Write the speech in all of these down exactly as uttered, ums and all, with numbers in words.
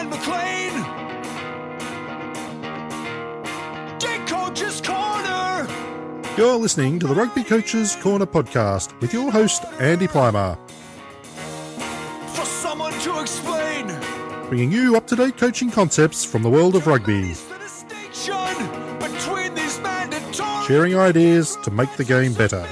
John McLean. Get Coach's Corner. You're listening to the Rugby Coach's Corner podcast with your host, Andy Plimer. For someone to explain. Bringing you up-to-date coaching concepts from the world of rugby. Sharing ideas to make the game better.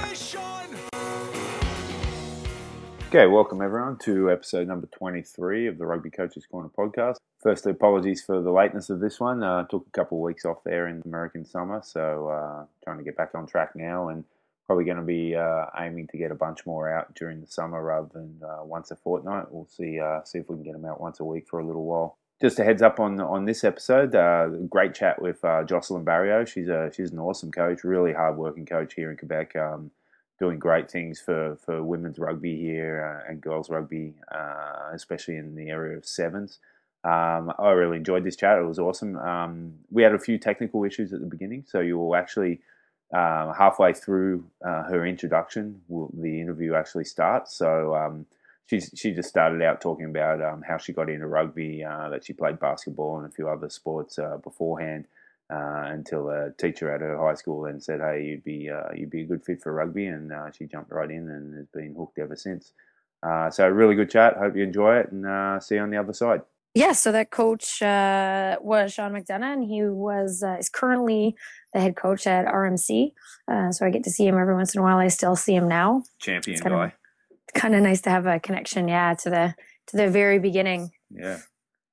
Okay, welcome everyone to episode number twenty-three of the Rugby Coaches Corner podcast. Firstly, apologies for the lateness of this one. Uh, took a couple of weeks off there in the American summer, so uh, trying to get back on track now, and probably going to be uh, aiming to get a bunch more out during the summer rather than uh, once a fortnight. We'll see uh, see if we can get them out once a week for a little while. Just a heads up on on this episode, uh, great chat with uh, Jocelyn Barrieau. She's a she's an awesome coach, really hard-working coach here in Quebec. Um, Doing great things for, for women's rugby here uh, and girls rugby, uh, especially in the area of sevens. Um, I really enjoyed this chat. It was awesome. Um, we had a few technical issues at the beginning, so you will actually uh, halfway through uh, her introduction, will, the interview actually starts. So um, she she just started out talking about um, how she got into rugby, uh, that she played basketball and a few other sports uh, beforehand. Uh, until a teacher at her high school then said, "Hey, you'd be uh, you'd be a good fit for rugby," and uh, she jumped right in and has been hooked ever since. Uh, so, really good chat. Hope you enjoy it, and uh, see you on the other side. Yeah. So that coach uh, was Sean McDonough, and he was uh, is currently the head coach at R M C. Uh, so I get to see him every once in a while. I still see him now. Champion it's kind guy. Of, kind of nice to have a connection, yeah, to the to the very beginning. Yeah.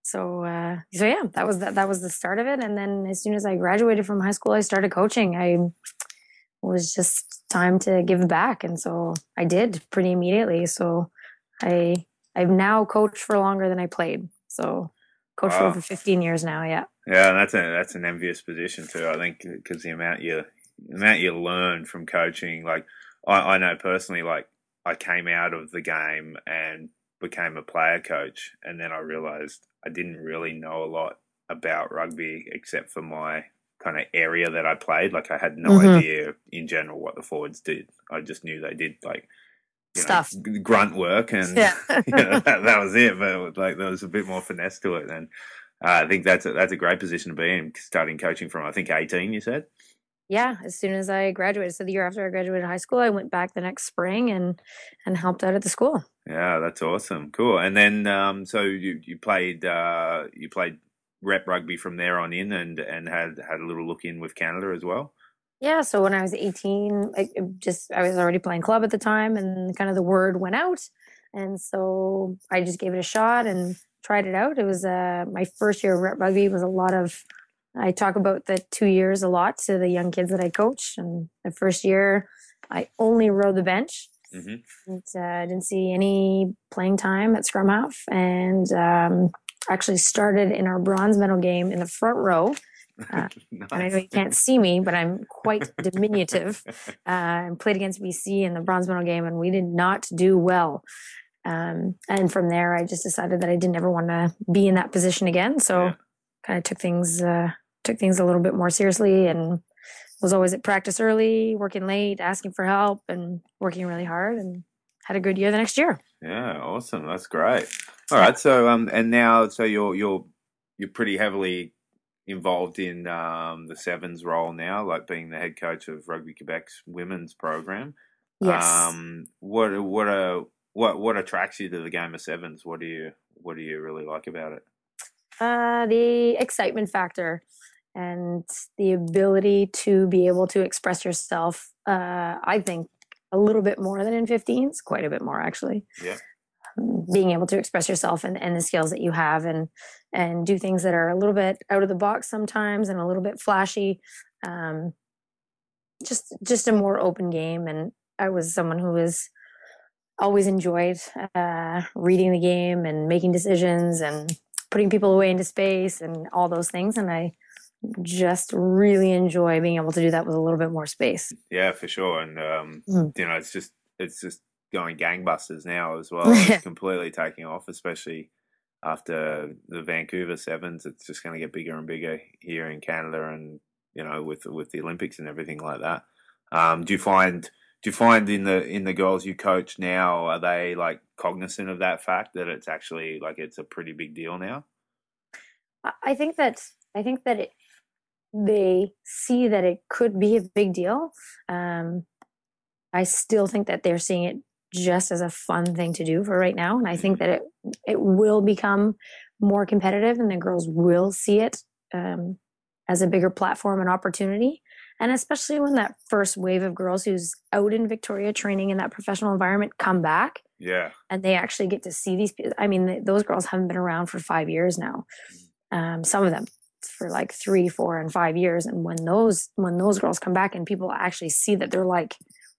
So, uh, so yeah, that was the, that was the start of it. And then as soon as I graduated from high school, I started coaching. I was just time to give back, and so I did pretty immediately. So, I I've now coached for longer than I played. So, coached wow. for over fifteen years now. Yeah. Yeah, and that's a that's an envious position too. I think because the amount you the amount you learn from coaching, like I, I know personally, like I came out of the game and became a player coach, and then I realized I didn't really know a lot about rugby except for my kind of area that I played. Like I had no mm-hmm. idea in general what the forwards did. I just knew they did like you stuff, know, grunt work, and yeah. you know, that, that was it. But like there was a bit more finesse to it, and uh, I think that's a, that's a great position to be in. Starting coaching from I think eighteen, you said. Yeah, as soon as I graduated. So the year after I graduated high school, I went back the next spring and, and helped out at the school. Yeah, that's awesome. Cool. And then um, so you, you played uh, you played rep rugby from there on in, and, and had, had a little look in with Canada as well? Yeah, so when I was eighteen, I just I was already playing club at the time, and kind of the word went out. And so I just gave it a shot and tried it out. It was uh, my first year of rep rugby. Was a lot of I talk about the two years a lot to the young kids that I coach. And the first year, I only rode the bench. Mm-hmm. And, uh, I didn't see any playing time at scrum half, and um, actually started in our bronze medal game in the front row. Uh, nice. And I know you can't see me, but I'm quite diminutive. Uh, I played against B C in the bronze medal game, and we did not do well. Um, and from there, I just decided that I didn't ever want to be in that position again. So yeah. kind of took things... Uh, took things a little bit more seriously, and was always at practice early, working late, asking for help, and working really hard, and had a good year the next year. Yeah, awesome. That's great. All right. So, um, and now, so you're, you're, you're pretty heavily involved in, um, the sevens role now, like being the head coach of Rugby Quebec's women's program. Yes. Um, what, what, uh, what, what attracts you to the game of sevens? What do you, what do you really like about it? Uh, the excitement factor. And the ability to be able to express yourself, uh, I think, a little bit more than in fifteens, quite a bit more actually. Yeah. Um, being able to express yourself and, and the skills that you have, and and do things that are a little bit out of the box sometimes, and a little bit flashy. Um, just just a more open game. And I was someone who was always enjoyed uh, reading the game and making decisions and putting people away into space and all those things. And I just really enjoy being able to do that with a little bit more space. Yeah, for sure. And um mm. you know, it's just it's just going gangbusters now as well. It's completely taking off, especially after the Vancouver sevens. It's just going to get bigger and bigger here in Canada, and you know, with with the Olympics and everything like that. Um do you find do you find in the in the girls you coach now, are they like cognizant of that fact that it's actually like it's a pretty big deal now? I think that I think that it, they see that it could be a big deal. Um, I still think that they're seeing it just as a fun thing to do for right now, and I think that it it will become more competitive, and the girls will see it um, as a bigger platform and opportunity. And especially when that first wave of girls who's out in Victoria training in that professional environment come back. Yeah. And they actually get to see these people. I mean, those girls haven't been around for five years now. Um, some of them for like three, four, and five years. And when those when those girls come back and people actually see that they're like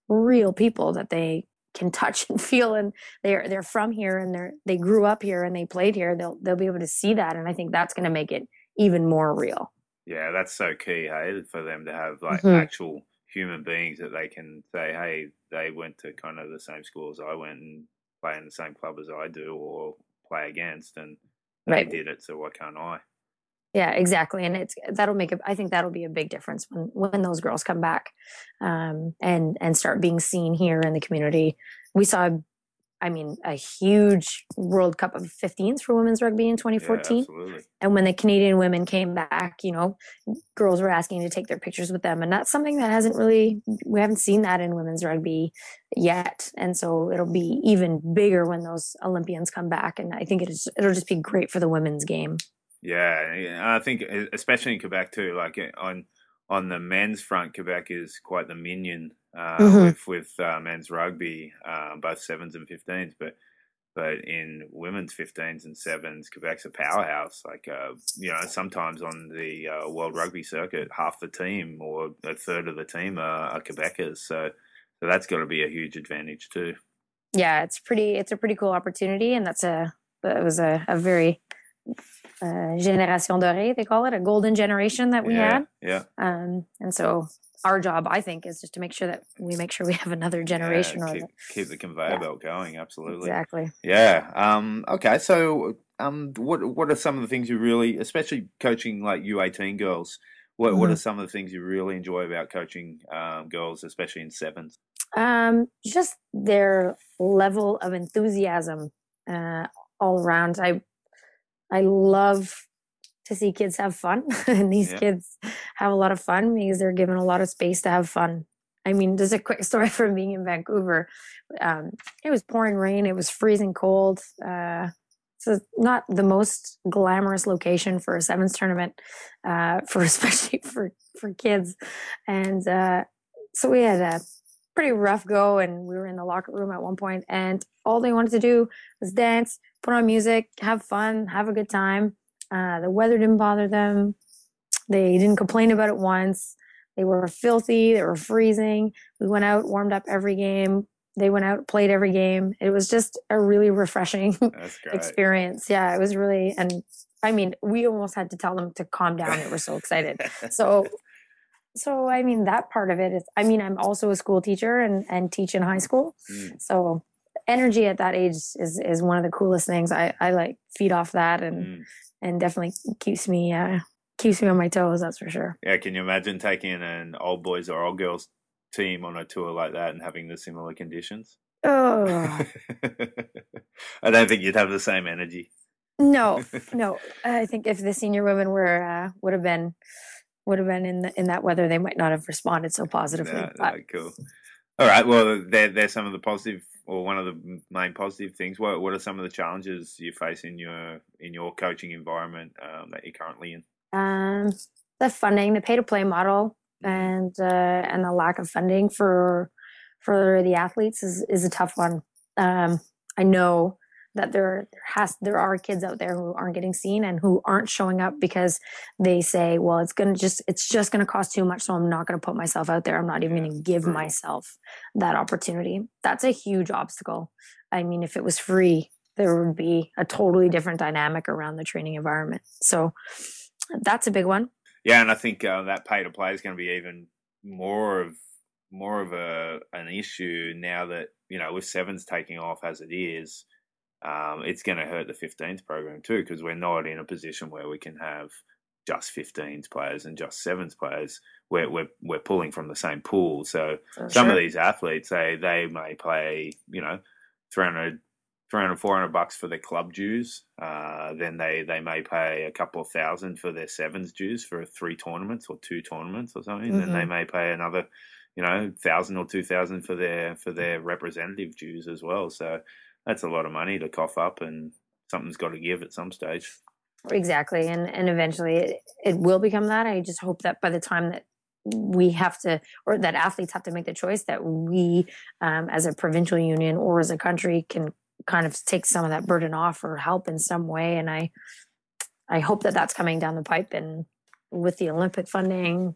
real people that they can touch and feel, and they're they're from here, and they're they grew up here, and they played here, they'll they'll be able to see that. And I think that's going to make it even more real. Yeah, that's so key, hey, for them to have like mm-hmm. actual human beings that they can say, hey, they went to kind of the same school as I went and play in the same club as I do or play against, and they right. did it, so why can't I? Yeah, exactly. And it's that'll make a, I think that'll be a big difference when, when those girls come back um, and, and start being seen here in the community. We saw, I mean, a huge World Cup of fifteens for women's rugby in twenty fourteen. Yeah, and when the Canadian women came back, you know, girls were asking to take their pictures with them. And that's something that hasn't really, we haven't seen that in women's rugby yet. And so it'll be even bigger when those Olympians come back. And I think it is, it'll just be great for the women's game. Yeah. I think especially in Quebec too, like on, on the men's front, Quebec is quite the minion Uh, mm-hmm. with, with uh, men's rugby, um, both sevens and fifteens, but but in women's fifteens and sevens, Quebec's a powerhouse. Like uh, you know, sometimes on the uh, world rugby circuit, half the team or a third of the team are, are Quebecers. So, so that's got to be a huge advantage too. Yeah, it's pretty. It's a pretty cool opportunity, and that's a that was a, a very uh, génération dorée, they call it, a golden generation that we yeah, had. Yeah. Um, and so. Our job, I think, is just to make sure that we make sure we have another generation. Yeah, keep, keep the conveyor yeah. belt going. Absolutely. Exactly. Yeah. Um, okay. So, um, what what are some of the things you really, especially coaching like U eighteen girls? What mm-hmm. what are some of the things you really enjoy about coaching um, girls, especially in sevens? Um, just their level of enthusiasm uh, all around. I I love. To see kids have fun, and these yeah. kids have a lot of fun because they're given a lot of space to have fun. I mean, there's a quick story from being in Vancouver. Um, it was pouring rain. It was freezing cold. Uh, it's not the most glamorous location for a sevens tournament, uh, for especially for for kids. And uh, so we had a pretty rough go, and we were in the locker room at one point, and all they wanted to do was dance, put on music, have fun, have a good time. Uh, the weather didn't bother them. They didn't complain about it once. They were filthy. They were freezing. We went out, warmed up every game. They went out, played every game. It was just a really refreshing experience. Yeah, it was really, and I mean, we almost had to tell them to calm down. They were so excited. So, so I mean, that part of it is, I mean, I'm also a school teacher and, and teach in high school. Mm. So energy at that age is, is one of the coolest things. I, I like feed off that and, mm. And definitely keeps me uh, keeps me on my toes, that's for sure. Yeah, can you imagine taking an old boys or old girls team on a tour like that and having the similar conditions? Oh. I don't think you'd have the same energy. No, no. I think if the senior women were uh, would have been would have been in the, in that weather, they might not have responded so positively. No, but... no, cool. All right. Well, they're they're some of the positive. Or one of the main positive things. What What are some of the challenges you face in your in your coaching environment um, that you're currently in? Um, the funding, the pay to play model, and uh, and the lack of funding for for the athletes is, is a tough one. Um, I know that there there has there are kids out there who aren't getting seen and who aren't showing up because they say, well, it's gonna just it's just gonna cost too much, so I'm not gonna put myself out there. I'm not even yeah, gonna give free. myself that opportunity. That's a huge obstacle. I mean, if it was free, there would be a totally different dynamic around the training environment. So that's a big one. Yeah, and I think uh, that pay to play is gonna be even more of more of a an issue now that, you know, with sevens taking off as it is. Um, it's going to hurt the fifteens program too, because we're not in a position where we can have just fifteens players and just sevens players. We're we're, we're pulling from the same pool, so oh, some sure. of these athletes, they they may play, you know, three hundred three hundred, four hundred bucks for their club dues. Uh, then they, they may pay a couple of thousand for their sevens dues for three tournaments or two tournaments or something. Mm-hmm. Then they may pay another, you know, thousand or two thousand for their for their representative dues as well. So that's a lot of money to cough up, and something's got to give at some stage. Exactly, and and eventually it, it will become that. I just hope that by the time that we have to, or that athletes have to make the choice, that we um, as a provincial union or as a country can kind of take some of that burden off or help in some way. And I, I hope that that's coming down the pipe, and with the Olympic funding,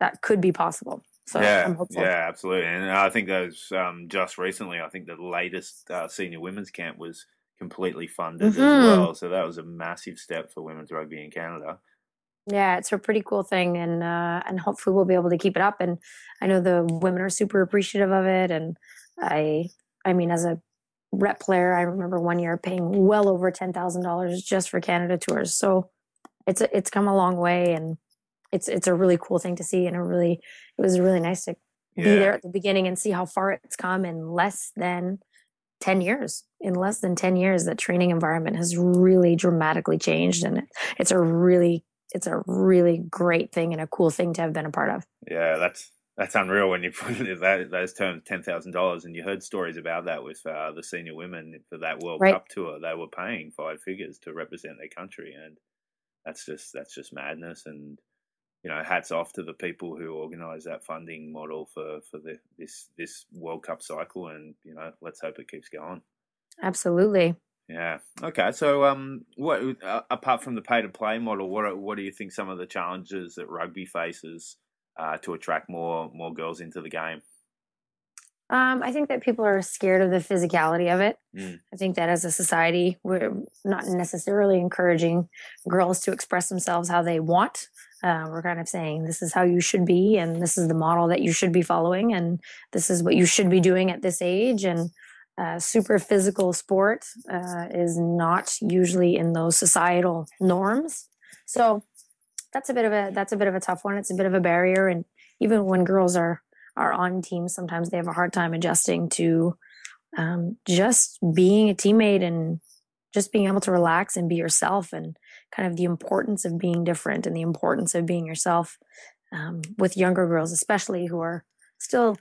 that could be possible. So yeah, I'm hopeful. Yeah, absolutely. And I think those um, just recently, I think the latest uh, senior women's camp was completely funded mm-hmm. as well. So that was a massive step for women's rugby in Canada. Yeah, it's a pretty cool thing, and uh, and hopefully we'll be able to keep it up. And I know the women are super appreciative of it. And I, I mean, as a rep player, I remember one year paying well over ten thousand dollars just for Canada tours. So it's a, it's come a long way, and it's it's a really cool thing to see, and a really it was really nice to yeah. be there at the beginning and see how far it's come in less than ten years. In less than ten years, the training environment has really dramatically changed, and it, it's a really It's a really great thing and a cool thing to have been a part of. Yeah, that's that's unreal when you put it in that, those terms, ten thousand dollars. And you heard stories about that with uh, the senior women for that World right. Cup tour. They were paying five figures to represent their country, and that's just that's just madness. And you know, hats off to the people who organise that funding model for for the, this this World Cup cycle. And you know, let's hope it keeps going. Absolutely. Yeah. Okay. So, um, what uh, apart from the pay-to-play model, what what do you think some of the challenges that rugby faces uh, to attract more more girls into the game? Um, I think that people are scared of the physicality of it. Mm. I think that as a society, we're not necessarily encouraging girls to express themselves how they want. Uh, we're kind of saying this is how you should be, and this is the model that you should be following, and this is what you should be doing at this age, and. Uh, super physical sport uh, is not usually in those societal norms, so that's a bit of a that's a bit of a tough one. It's a bit of a barrier, and even when girls are are on teams, sometimes they have a hard time adjusting to um, just being a teammate and just being able to relax and be yourself, and kind of the importance of being different and the importance of being yourself um, with younger girls, especially who are still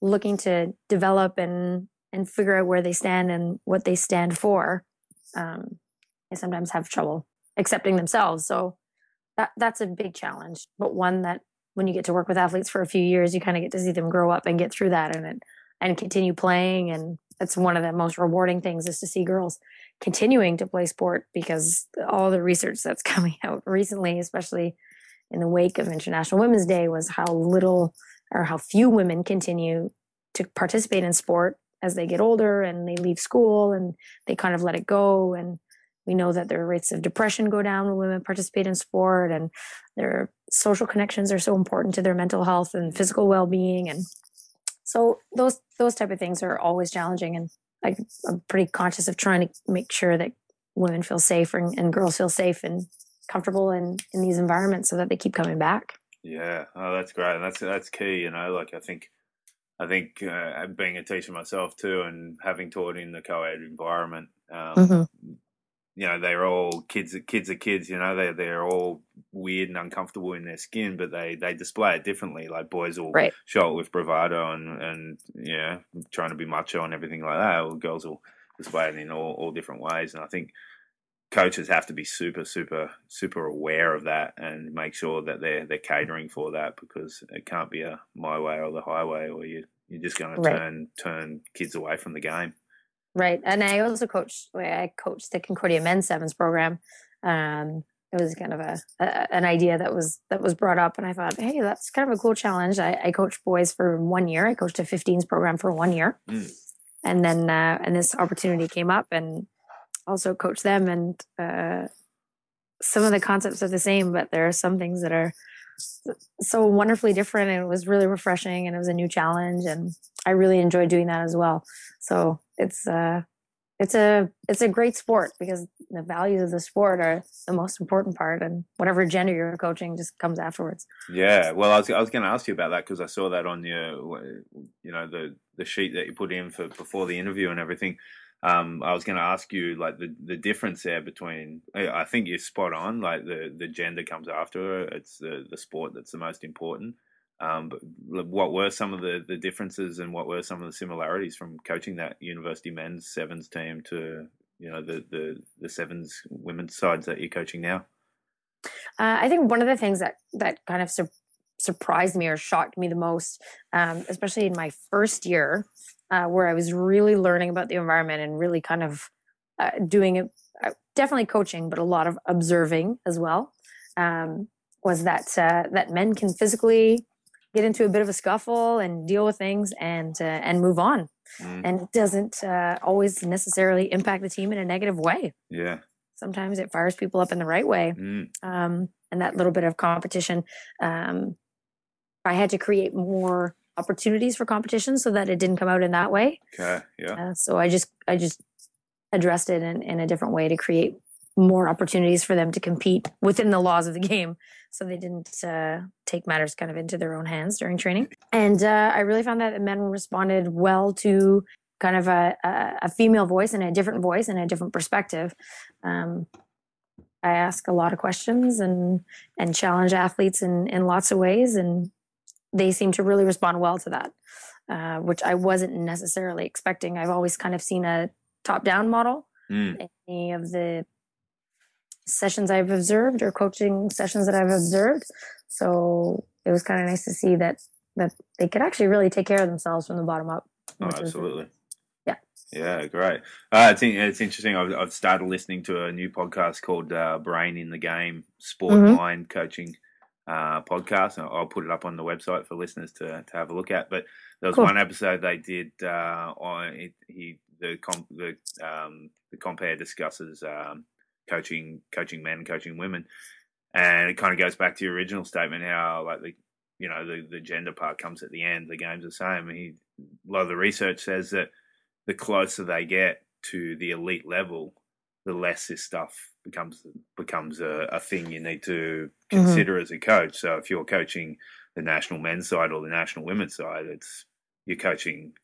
looking to develop and. and figure out where they stand and what they stand for. Um, they sometimes have trouble accepting themselves. So that that's a big challenge, but one that when you get to work with athletes for a few years, you kind of get to see them grow up and get through that and, and and continue playing. And that's one of the most rewarding things is to see girls continuing to play sport, because all the research that's coming out recently, especially in the wake of International Women's Day, was how little or how few women continue to participate in sport as they get older and they leave school and they kind of let it go. And we know that their rates of depression go down when women participate in sport, and their social connections are so important to their mental health and physical well-being. And so those, those type of things are always challenging. And I, I'm pretty conscious of trying to make sure that women feel safe and, and girls feel safe and comfortable in, in these environments so that they keep coming back. Yeah. Oh, that's great. And that's, that's key. You know, like I think, I think uh, being a teacher myself too, and having taught in the co-ed environment, um, mm-hmm. you know, they're all kids. Kids are kids. You know, they they're all weird and uncomfortable in their skin, but they, they display it differently. Like boys will right. show it with bravado and and yeah, trying to be macho and everything like that. Or girls will display it in all, all different ways. And I think coaches have to be super super super aware of that and make sure that they're they're catering for that, because it can't be a my way or the highway, or you you're just going right. to turn turn kids away from the game. Right. And I also coached I coached the Concordia men's sevens program. Um, it was kind of a, a an idea that was that was brought up, and I thought, hey, that's kind of a cool challenge. I, I coached boys for one year. I coached a fifteens program for one year, mm. and then uh, and this opportunity came up, and. Also coach them, and uh, some of the concepts are the same, but there are some things that are so wonderfully different, and it was really refreshing, and it was a new challenge, and I really enjoyed doing that as well. So it's uh, it's a it's a great sport, because the values of the sport are the most important part, and whatever gender you're coaching just comes afterwards. Yeah, well, I was I was going to ask you about that, because I saw that on your you know the the sheet that you put in for before the interview and everything. Um, I was going to ask you, like, the, the difference there between, I think you're spot on, like, the, the gender comes after it. It's the, the sport that's the most important. Um, but what were some of the, the differences and what were some of the similarities from coaching that university men's sevens team to, you know, the, the, the sevens women's sides that you're coaching now? Uh, I think one of the things that, that kind of su- surprised me or shocked me the most, um, especially in my first year, Uh, where I was really learning about the environment and really kind of uh, doing it, uh, definitely coaching, but a lot of observing as well, um, was that uh, that men can physically get into a bit of a scuffle and deal with things and uh, and move on, mm. and it doesn't uh, always necessarily impact the team in a negative way. Yeah, sometimes it fires people up in the right way, mm. um, and that little bit of competition, um, I had to create more opportunities for competition so that it didn't come out in that way. Okay. Yeah. Uh, so I just, I just addressed it in, in a different way to create more opportunities for them to compete within the laws of the game. So they didn't uh, take matters kind of into their own hands during training. And uh, I really found that the men responded well to kind of a, a, a female voice and a different voice and a different perspective. Um, I ask a lot of questions and, and challenge athletes in, in lots of ways. And they seem to really respond well to that, uh, which I wasn't necessarily expecting. I've always kind of seen a top-down model. Mm. In any of the sessions I've observed or coaching sessions that I've observed. So it was kind of nice to see that, that they could actually really take care of themselves from the bottom up. Oh, absolutely. Is, yeah. Yeah, great. Uh, it's, it's interesting. I've, I've started listening to a new podcast called uh, Brain in the Game, Sport, mm-hmm. Mind, Coaching. Uh, podcast, and I'll put it up on the website for listeners to, to have a look at. But there was cool. one episode they did uh, on it, he the comp, the um, the compere discusses um, coaching coaching men, coaching women, and it kind of goes back to your original statement how like the you know the, the gender part comes at the end. The game's the same. He, a lot of the research says that the closer they get to the elite level, the less this stuff becomes becomes a, a thing you need to consider mm-hmm. as a coach. So if you're coaching the national men's side or the national women's side, it's you're coaching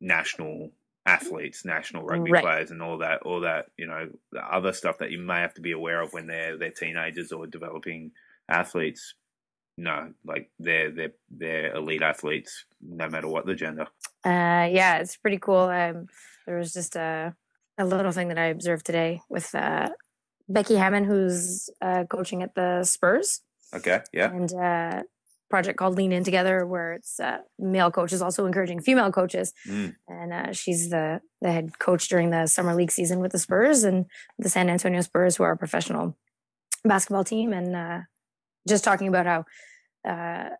national athletes, national rugby right. players, and all that, all that you know, the other stuff that you may have to be aware of when they're they're teenagers or developing athletes. No, like they're they're they're elite athletes, no matter what the gender. Uh, yeah, it's pretty cool. Um, there was just a. A little thing that I observed today with uh, Becky Hammond, who's uh, coaching at the Spurs. Okay, yeah. And a uh, project called Lean In Together, where it's uh, male coaches also encouraging female coaches. Mm. And uh, she's the, the head coach during the summer league season with the Spurs and the San Antonio Spurs, who are a professional basketball team. And uh, just talking about how uh,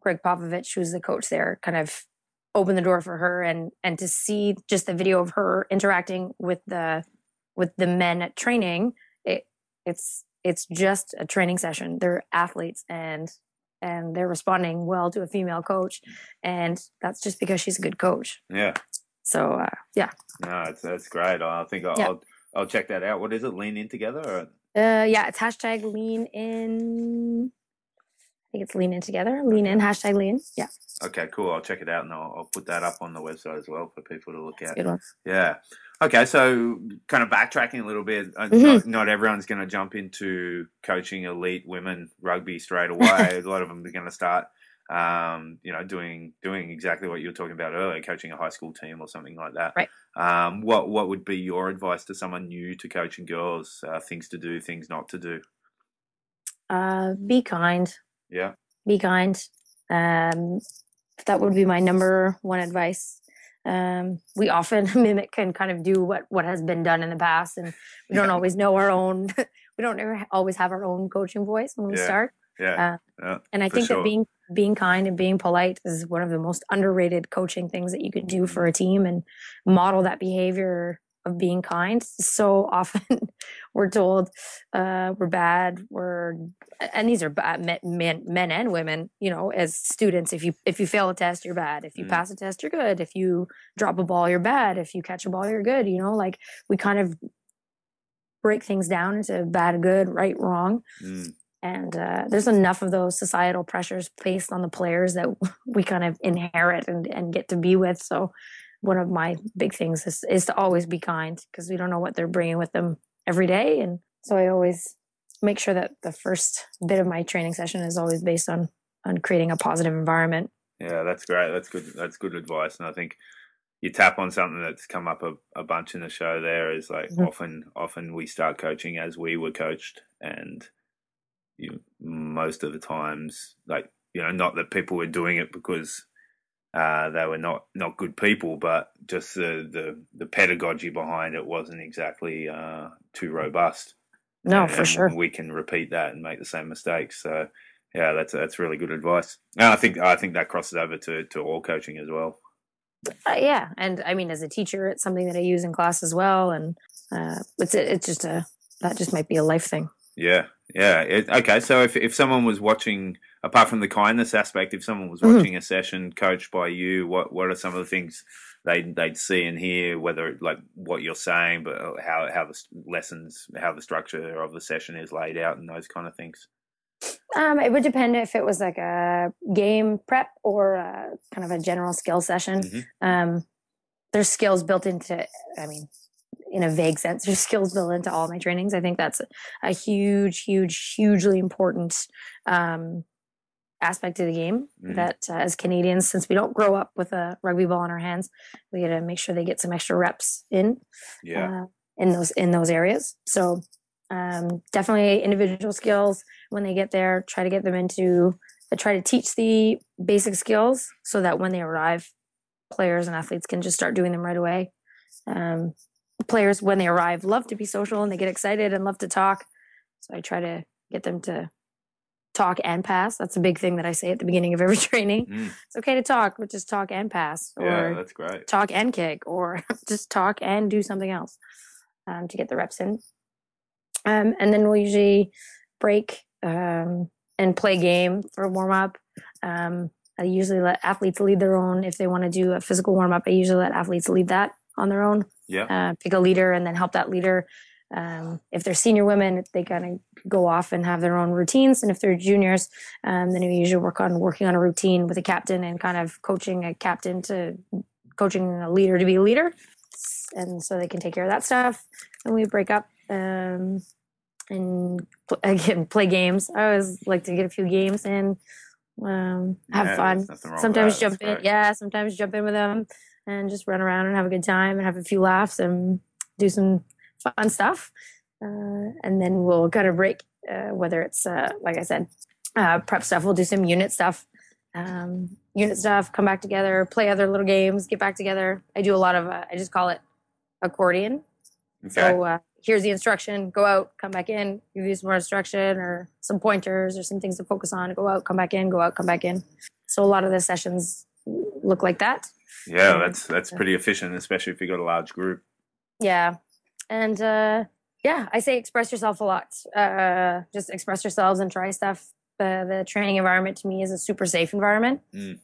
Greg Popovich, who's the coach there, kind of open the door for her, and and to see just the video of her interacting with the with the men at training. It it's it's just a training session. They're athletes, and and they're responding well to a female coach, and that's just because she's a good coach. Yeah. So uh, yeah. No, it's, that's great. I think I'll, yeah. I'll I'll check that out. What is it? Lean In Together. Or? Uh, yeah, it's hashtag Lean In. I think it's Lean In Together. Lean In, hashtag Lean. Yeah. Okay, cool. I'll check it out, and I'll, I'll put that up on the website as well for people to look That's at. Good one. Yeah. Okay, so kind of backtracking a little bit, mm-hmm. not, not everyone's going to jump into coaching elite women rugby straight away. A lot of them are going to start, um, you know, doing doing exactly what you were talking about earlier, coaching a high school team or something like that. Right. Um, what what would be your advice to someone new to coaching girls? Uh, things to do, things not to do. Uh, be kind. Yeah. Be kind. Um, that would be my number one advice. Um, we often mimic and kind of do what, what has been done in the past, and we don't yeah. always know our own, we don't ever always have our own coaching voice when we yeah. start. Yeah. Uh, yeah. And I For think sure. that being, being kind and being polite is one of the most underrated coaching things that you could do for a team, and model that behavior of being kind. So often we're told uh we're bad, we're and these are bad men, men men and women, you know, as students. If you if you fail a test, you're bad. If you mm. pass a test, you're good. If you drop a ball, you're bad. If you catch a ball, you're good. You know, like we kind of break things down into bad, good, right, wrong. Mm. And uh, there's enough of those societal pressures placed on the players that we kind of inherit and, and get to be with. So one of my big things is, is to always be kind, because we don't know what they're bringing with them every day. And so I always make sure that the first bit of my training session is always based on, on creating a positive environment. Yeah, that's great. That's good. That's good advice. And I think you tap on something that's come up a, a bunch in the show there is like mm-hmm. often, often we start coaching as we were coached, and you, most of the times, like, you know, not that people were doing it because uh, they were not, not good people, but just the, the, the pedagogy behind it wasn't exactly uh, too robust. No, and, for sure. We can repeat that and make the same mistakes. So yeah, that's, that's really good advice. And I think, I think that crosses over to, to all coaching as well. Uh, yeah. And I mean, as a teacher, it's something that I use in class as well. And uh, it's, it's just a, that just might be a life thing. Yeah. Yeah. It, okay. So if, if someone was watching, apart from the kindness aspect, if someone was watching mm-hmm. a session coached by you, what, what are some of the things they'd, they'd see and hear, whether like what you're saying, but how, how the lessons, how the structure of the session is laid out and those kind of things? Um, it would depend if it was like a game prep or a, kind of a general skill session. Mm-hmm. Um, there's skills built into, I mean, in a vague sense, there's skills built into all my trainings. I think that's a huge, huge, hugely important um, aspect of the game mm-hmm. that uh, as Canadians, since we don't grow up with a rugby ball in our hands, we got to make sure they get some extra reps in, yeah. uh, in those, in those areas. So um, definitely individual skills. When they get there, try to get them into, uh, try to teach the basic skills so that when they arrive, players and athletes can just start doing them right away. Um, players, when they arrive, love to be social and they get excited and love to talk. So I try to get them to talk and pass. That's a big thing that I say at the beginning of every training. Mm. It's okay to talk, but just talk and pass. Or yeah, that's great. Talk and kick, or just talk and do something else um, to get the reps in. Um, and then we'll usually break um, and play game for warm up. Um, I usually let athletes lead their own. If they want to do a physical warm up, I usually let athletes lead that on their own. Yeah. Uh, pick a leader and then help that leader. Um, if they're senior women, they kind of go off and have their own routines. And if they're juniors, um, then we usually work on working on a routine with a captain and kind of coaching a captain to coaching a leader to be a leader. And so they can take care of that stuff. And we break up. Um, And again, play games. I always like to get a few games and um, have yeah, fun. Sometimes jump in, yeah. Sometimes jump in with them and just run around and have a good time and have a few laughs and do some fun stuff. Uh, and then we'll kind of break. Uh, whether it's uh, like I said, uh, prep stuff. We'll do some unit stuff. Um, unit stuff. Come back together. Play other little games. Get back together. I do a lot of. Uh, I just call it accordion. Okay. So. Uh, Here's the instruction, go out, come back in, give you some more instruction or some pointers or some things to focus on, go out, come back in, go out, come back in. So a lot of the sessions look like that. Yeah, and that's that's pretty efficient, especially if you've got a large group. Yeah. And, uh, yeah, I say express yourself a lot. Uh, just express yourselves and try stuff. Uh, the training environment to me is a super safe environment. Mm.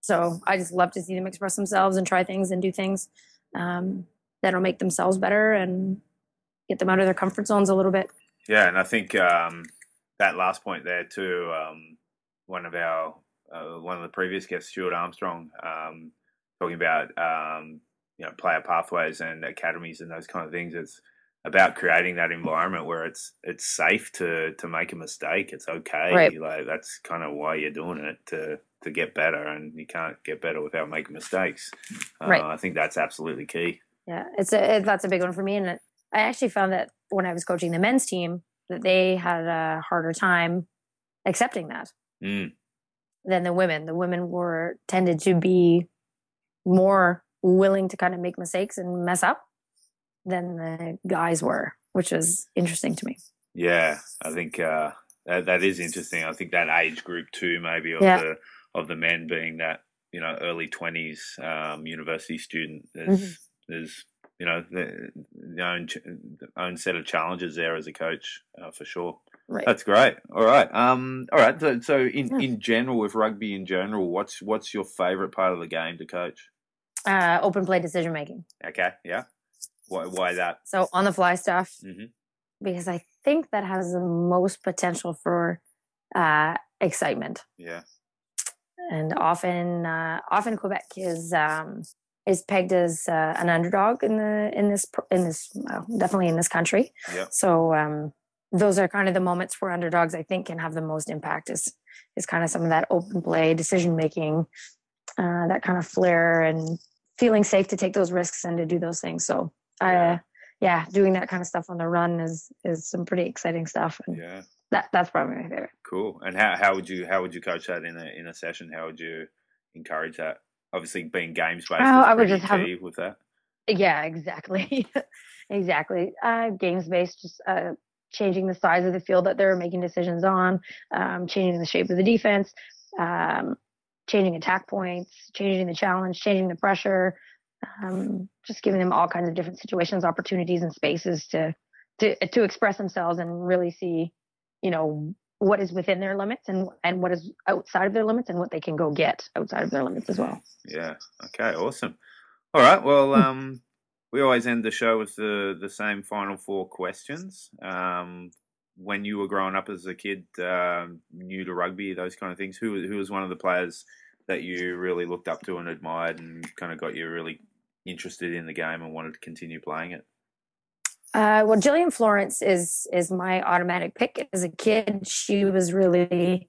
So I just love to see them express themselves and try things and do things um, that'll make themselves better and get them out of their comfort zones a little bit. Yeah, and I think um, that last point there too, um, one of our, uh, one of the previous guests, Stuart Armstrong, um, talking about, um, you know, player pathways and academies and those kind of things. It's about creating that environment where it's it's safe to, to make a mistake. It's okay. Right. Like, that's kind of why you're doing it, to, to get better, and you can't get better without making mistakes. Uh, right. I think that's absolutely key. Yeah, it's a, it, that's a big one for me, and it, I actually found that when I was coaching the men's team, that they had a harder time accepting that mm. than the women. The women were tended to be more willing to kind of make mistakes and mess up than the guys were, which was interesting to me. Yeah, I think uh, that, that is interesting. I think that age group too, maybe of yeah. the of the men being that, you know, early twenties um, university student. There's mm-hmm. there's you know, the, the own the own set of challenges there as a coach, uh, for sure. Right. That's great. All right. Um. All right. So, so in, yeah. in general, with rugby in general, what's what's your favorite part of the game to coach? Uh, open play decision making. Okay. Yeah. Why? Why that? So on the fly stuff, mm-hmm. because I think that has the most potential for uh, excitement. Yeah. And often, uh, often Quebec is. Um, is pegged as uh, an underdog in the in this in this well, definitely in this country. Yeah. So um, those are kind of the moments where underdogs, I think, can have the most impact. Is is kind of some of that open play, decision making, uh, that kind of flair, and feeling safe to take those risks and to do those things. So yeah. Uh, yeah, doing that kind of stuff on the run is is some pretty exciting stuff. And yeah. That that's probably my favorite. Cool. And how, how would you how would you coach that in a in a session? How would you encourage that? Obviously, being games based, oh, I would just have with that. Yeah, exactly, exactly. Uh, games based, just uh, changing the size of the field that they're making decisions on, um, changing the shape of the defense, um, changing attack points, changing the challenge, changing the pressure. Um, just giving them all kinds of different situations, opportunities, and spaces to to to express themselves and really see, you know, what is within their limits and and what is outside of their limits and what they can go get outside of their limits as well. Yeah. Okay. Awesome. All right. Well, um, we always end the show with the, the same final four questions. Um, when you were growing up as a kid, uh, new to rugby, those kind of things, who who was one of the players that you really looked up to and admired and kind of got you really interested in the game and wanted to continue playing it? Uh, well, Jillian Florence is is my automatic pick. As a kid, she was really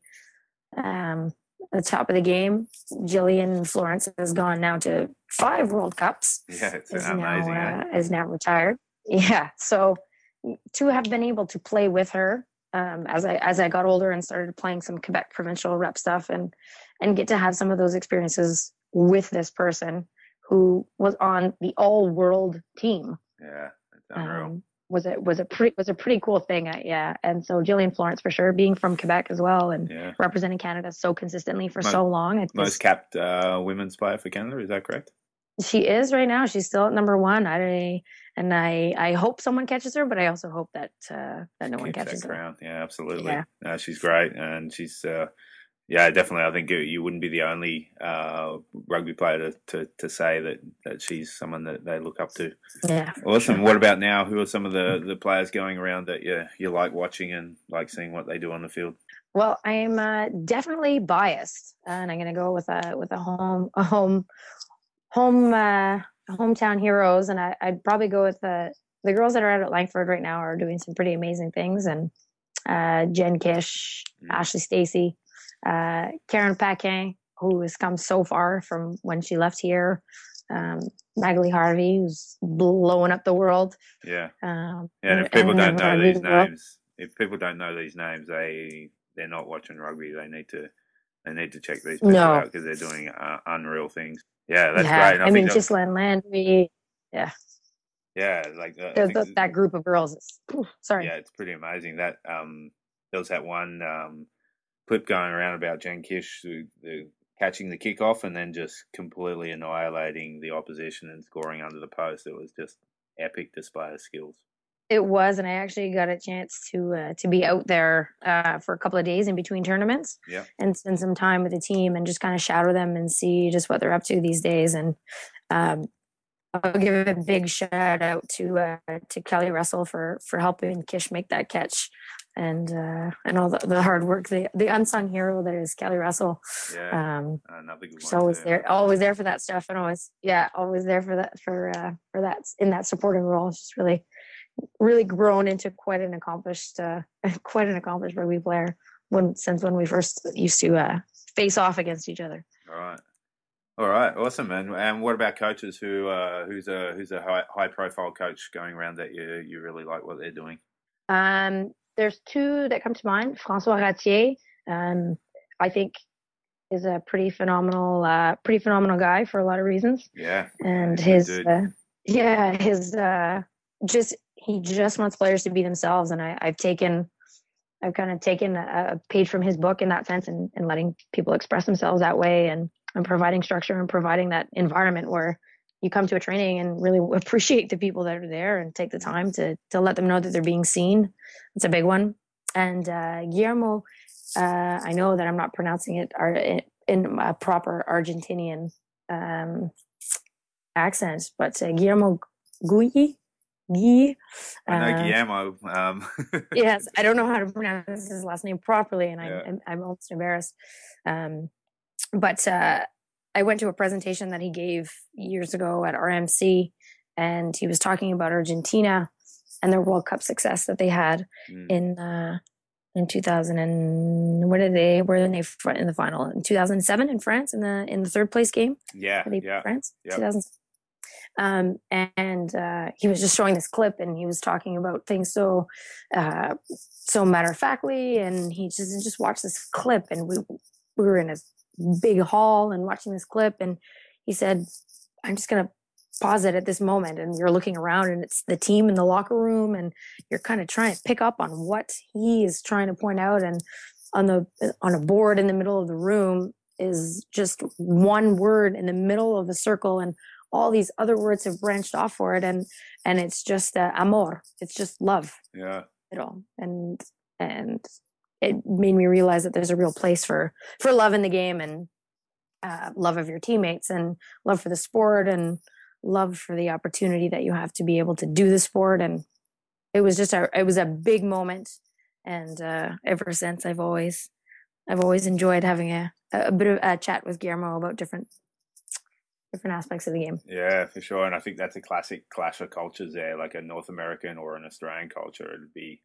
um, at the top of the game. Jillian Florence has gone now to five World Cups. Yeah, it's is amazing. Now, uh, is now retired. Yeah, so to have been able to play with her um, as I as I got older and started playing some Quebec provincial rep stuff and and get to have some of those experiences with this person who was on the all-world team. Yeah. Um, was it was a pretty was a pretty cool thing, I, yeah. And so Jillian Florence for sure, being from Quebec as well, and yeah. representing Canada so consistently for most, so long. It's most just, capped uh, women's player for Canada, is that correct? She is right now. She's still at number one. I and I I hope someone catches her, but I also hope that uh, that no one catches her. Around. Yeah, absolutely. Yeah. No, she's great, and she's uh, yeah, definitely. I think you, you wouldn't be the only uh, rugby player to, to, to say that, that she's someone that they look up to. Yeah. Awesome. What about now? Who are some of the, the players going around that you, you like watching and like seeing what they do on the field? Well, I'm uh, definitely biased, uh, and I'm going to go with a with a home a home home uh, hometown heroes, and I, I'd probably go with the the girls that are out at Langford right now are doing some pretty amazing things, and uh, Jen Kish, mm. Ashley Stacey. Uh, Karen Paquin, who has come so far from when she left here, um, Magalie Harvey, who's blowing up the world. Yeah, um, yeah. And if people and, don't and know these names, if people don't know these names, they they're not watching rugby. They need to they need to check these people no. out because they're doing uh, unreal things. Yeah, that's yeah. great. I, I mean, just Land Landry. Yeah. Yeah, like uh, the, the, that group of girls. Is, ooh, sorry. Yeah, it's pretty amazing. That um, there was that one. Um, clip going around about Jen Kish who, who, catching the kickoff and then just completely annihilating the opposition and scoring under the post. It was just epic display of skills. It was, and I actually got a chance to uh, to be out there uh, for a couple of days in between tournaments yeah. and spend some time with the team and just kind of shadow them and see just what they're up to these days. And um, I'll give a big shout out to uh, to Kelly Russell for for helping Kish make that catch. And uh, and all the, the hard work, the the unsung hero that is Kelly Russell. Yeah, um, another good one. Always there, always there for that stuff, and always yeah, always there for that for uh, for that in that supporting role. She's really, really grown into quite an accomplished, uh, quite an accomplished rugby player. When since when we first used to uh, face off against each other. All right, all right, awesome. And and what about coaches? Who uh, who's a who's a high high profile coach going around that you you really like what they're doing? Um. There's two that come to mind. Francois Ratier, um, I think, is a pretty phenomenal, uh, pretty phenomenal guy for a lot of reasons. Yeah, and his, uh, yeah, his uh, just he just wants players to be themselves, and I, I've taken, I've kind of taken a, a page from his book in that sense, and, and letting people express themselves that way, and and providing structure and providing that environment where you come to a training and really appreciate the people that are there and take the time to to let them know that they're being seen. It's a big one. And uh, Guillermo, uh, I know that I'm not pronouncing it in a proper Argentinian um, accent, but uh, Guillermo Guyi. Guyi. Uh, I know Guillermo. Um. Yes, I don't know how to pronounce his last name properly, and I'm yeah. I'm, I'm almost embarrassed. Um, but. Uh, I went to a presentation that he gave years ago at R M C, and he was talking about Argentina and their World Cup success that they had mm. in uh, in two thousand and what did they were they in the final in two thousand seven in France in the in the third place game. Yeah, yeah. France yep. two thousand seven. Um, and uh, he was just showing this clip, and he was talking about things so uh, so matter of factly, and he just just watched this clip, and we we were in a big hall and watching this clip, and he said, "I'm just gonna pause it at this moment," and you're looking around, and it's the team in the locker room, and you're kind of trying to pick up on what he is trying to point out, and on the on a board in the middle of the room is just one word in the middle of the circle, and all these other words have branched off for it, and and it's just uh, amor. It's just love. Yeah. It all, and and it made me realize that there's a real place for for love in the game, and uh, love of your teammates, and love for the sport, and love for the opportunity that you have to be able to do the sport. And it was just a it was a big moment, and uh, ever since I've always I've always enjoyed having a a bit of a chat with Guillermo about different. different aspects of the game. Yeah, for sure. And I think that's a classic clash of cultures there, like a North American or an Australian culture. It'd be,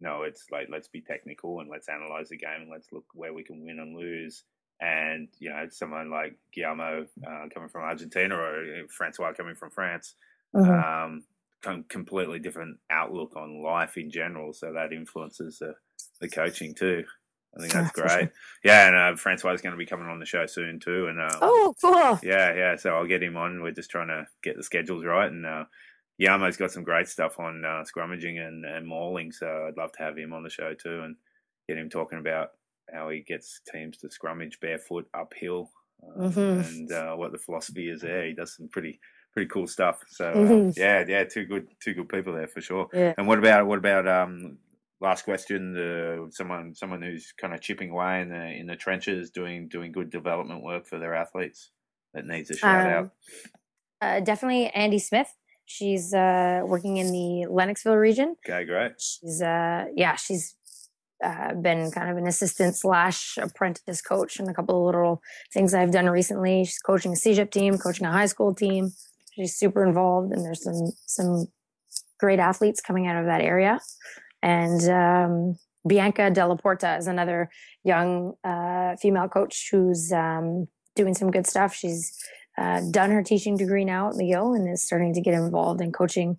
no, it's like, let's be technical and let's analyze the game and let's look where we can win and lose. And, you know, someone like Guillermo uh, coming from Argentina, or Francois coming from France, mm-hmm. um, com- completely different outlook on life in general. So that influences the, the coaching too. I think that's great. Yeah, and uh, Francois is going to be coming on the show soon too. And uh, oh, cool. Yeah, yeah. So I'll get him on. We're just trying to get the schedules right. And uh, Yamo's got some great stuff on uh, scrummaging and, and mauling. So I'd love to have him on the show too and get him talking about how he gets teams to scrummage barefoot uphill uh, mm-hmm. and uh, what the philosophy is there. He does some pretty pretty cool stuff. So uh, mm-hmm. yeah, yeah, two good two good people there for sure. Yeah. And what about what about um. Last question: the, someone, someone who's kind of chipping away in the in the trenches, doing doing good development work for their athletes that needs a shout um, out. Uh, definitely, Andy Smith. She's uh, working in the Lennoxville region. Okay, great. She's uh, yeah, she's uh, been kind of an assistant slash apprentice coach in a couple of little things I've done recently. She's coaching a C E G E P team, coaching a high school team. She's super involved, and there's some some great athletes coming out of that area. And um, Bianca della Porta is another young uh, female coach who's um, doing some good stuff. She's uh, done her teaching degree now at Leo and is starting to get involved in coaching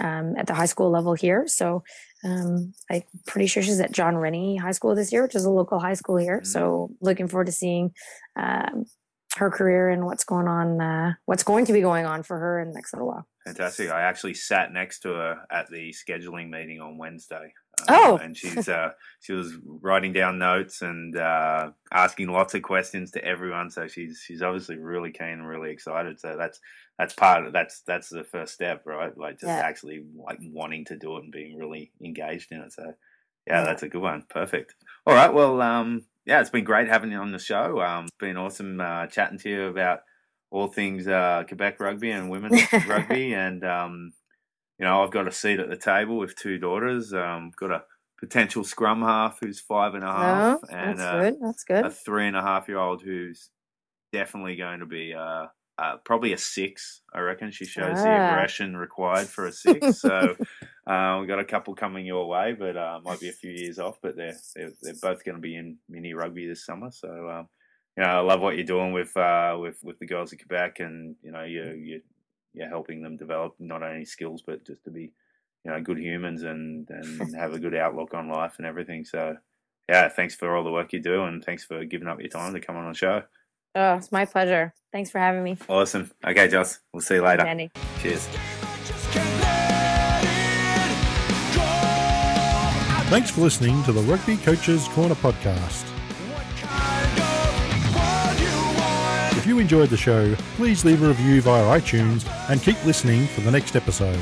um, at the high school level here. So um, I'm pretty sure she's at John Rennie High School this year, which is a local high school here. Mm-hmm. So looking forward to seeing um, her career and what's going on, uh, what's going to be going on for her in the next little while. Fantastic. I actually sat next to her at the scheduling meeting on Wednesday. Um, oh. And she's uh, she was writing down notes and uh, asking lots of questions to everyone. So she's she's obviously really keen and really excited. So that's that's part of that's that's the first step, right? Like just yeah. actually like wanting to do it and being really engaged in it. So yeah, yeah. that's a good one. Perfect. All right. Well, um, yeah, it's been great having you on the show. Um, it's been awesome uh, chatting to you about all things uh, Quebec rugby and women's rugby. And, um, you know, I've got a seat at the table with two daughters. Um, got a potential scrum half who's five and a half. Oh, and that's, a, good. that's good. A three and a half year old who's definitely going to be uh, uh, probably a six, I reckon. She shows ah. the aggression required for a six. So uh, we've got a couple coming your way, but uh, might be a few years off. But they're, they're, they're both going to be in mini rugby this summer. So, um, you know, I love what you're doing with uh, with with the girls in Quebec, and you know, you you you're helping them develop not only skills but just to be, you know, good humans and, and have a good outlook on life and everything. So, yeah, thanks for all the work you do, and thanks for giving up your time to come on the show. Oh, it's my pleasure. Thanks for having me. Awesome. Okay, Joss, we'll see you later. Andy. Cheers. Thanks for listening to the Rugby Coaches Corner podcast. If you enjoyed the show, please leave a review via iTunes and keep listening for the next episode.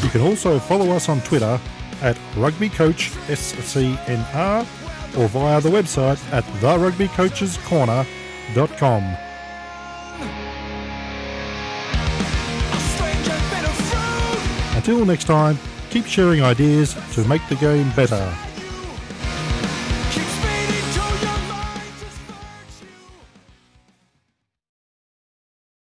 You can also follow us on Twitter at Rugby Coach S C N R or via the website at the rugby coaches corner dot com. Until next time, keep sharing ideas to make the game better.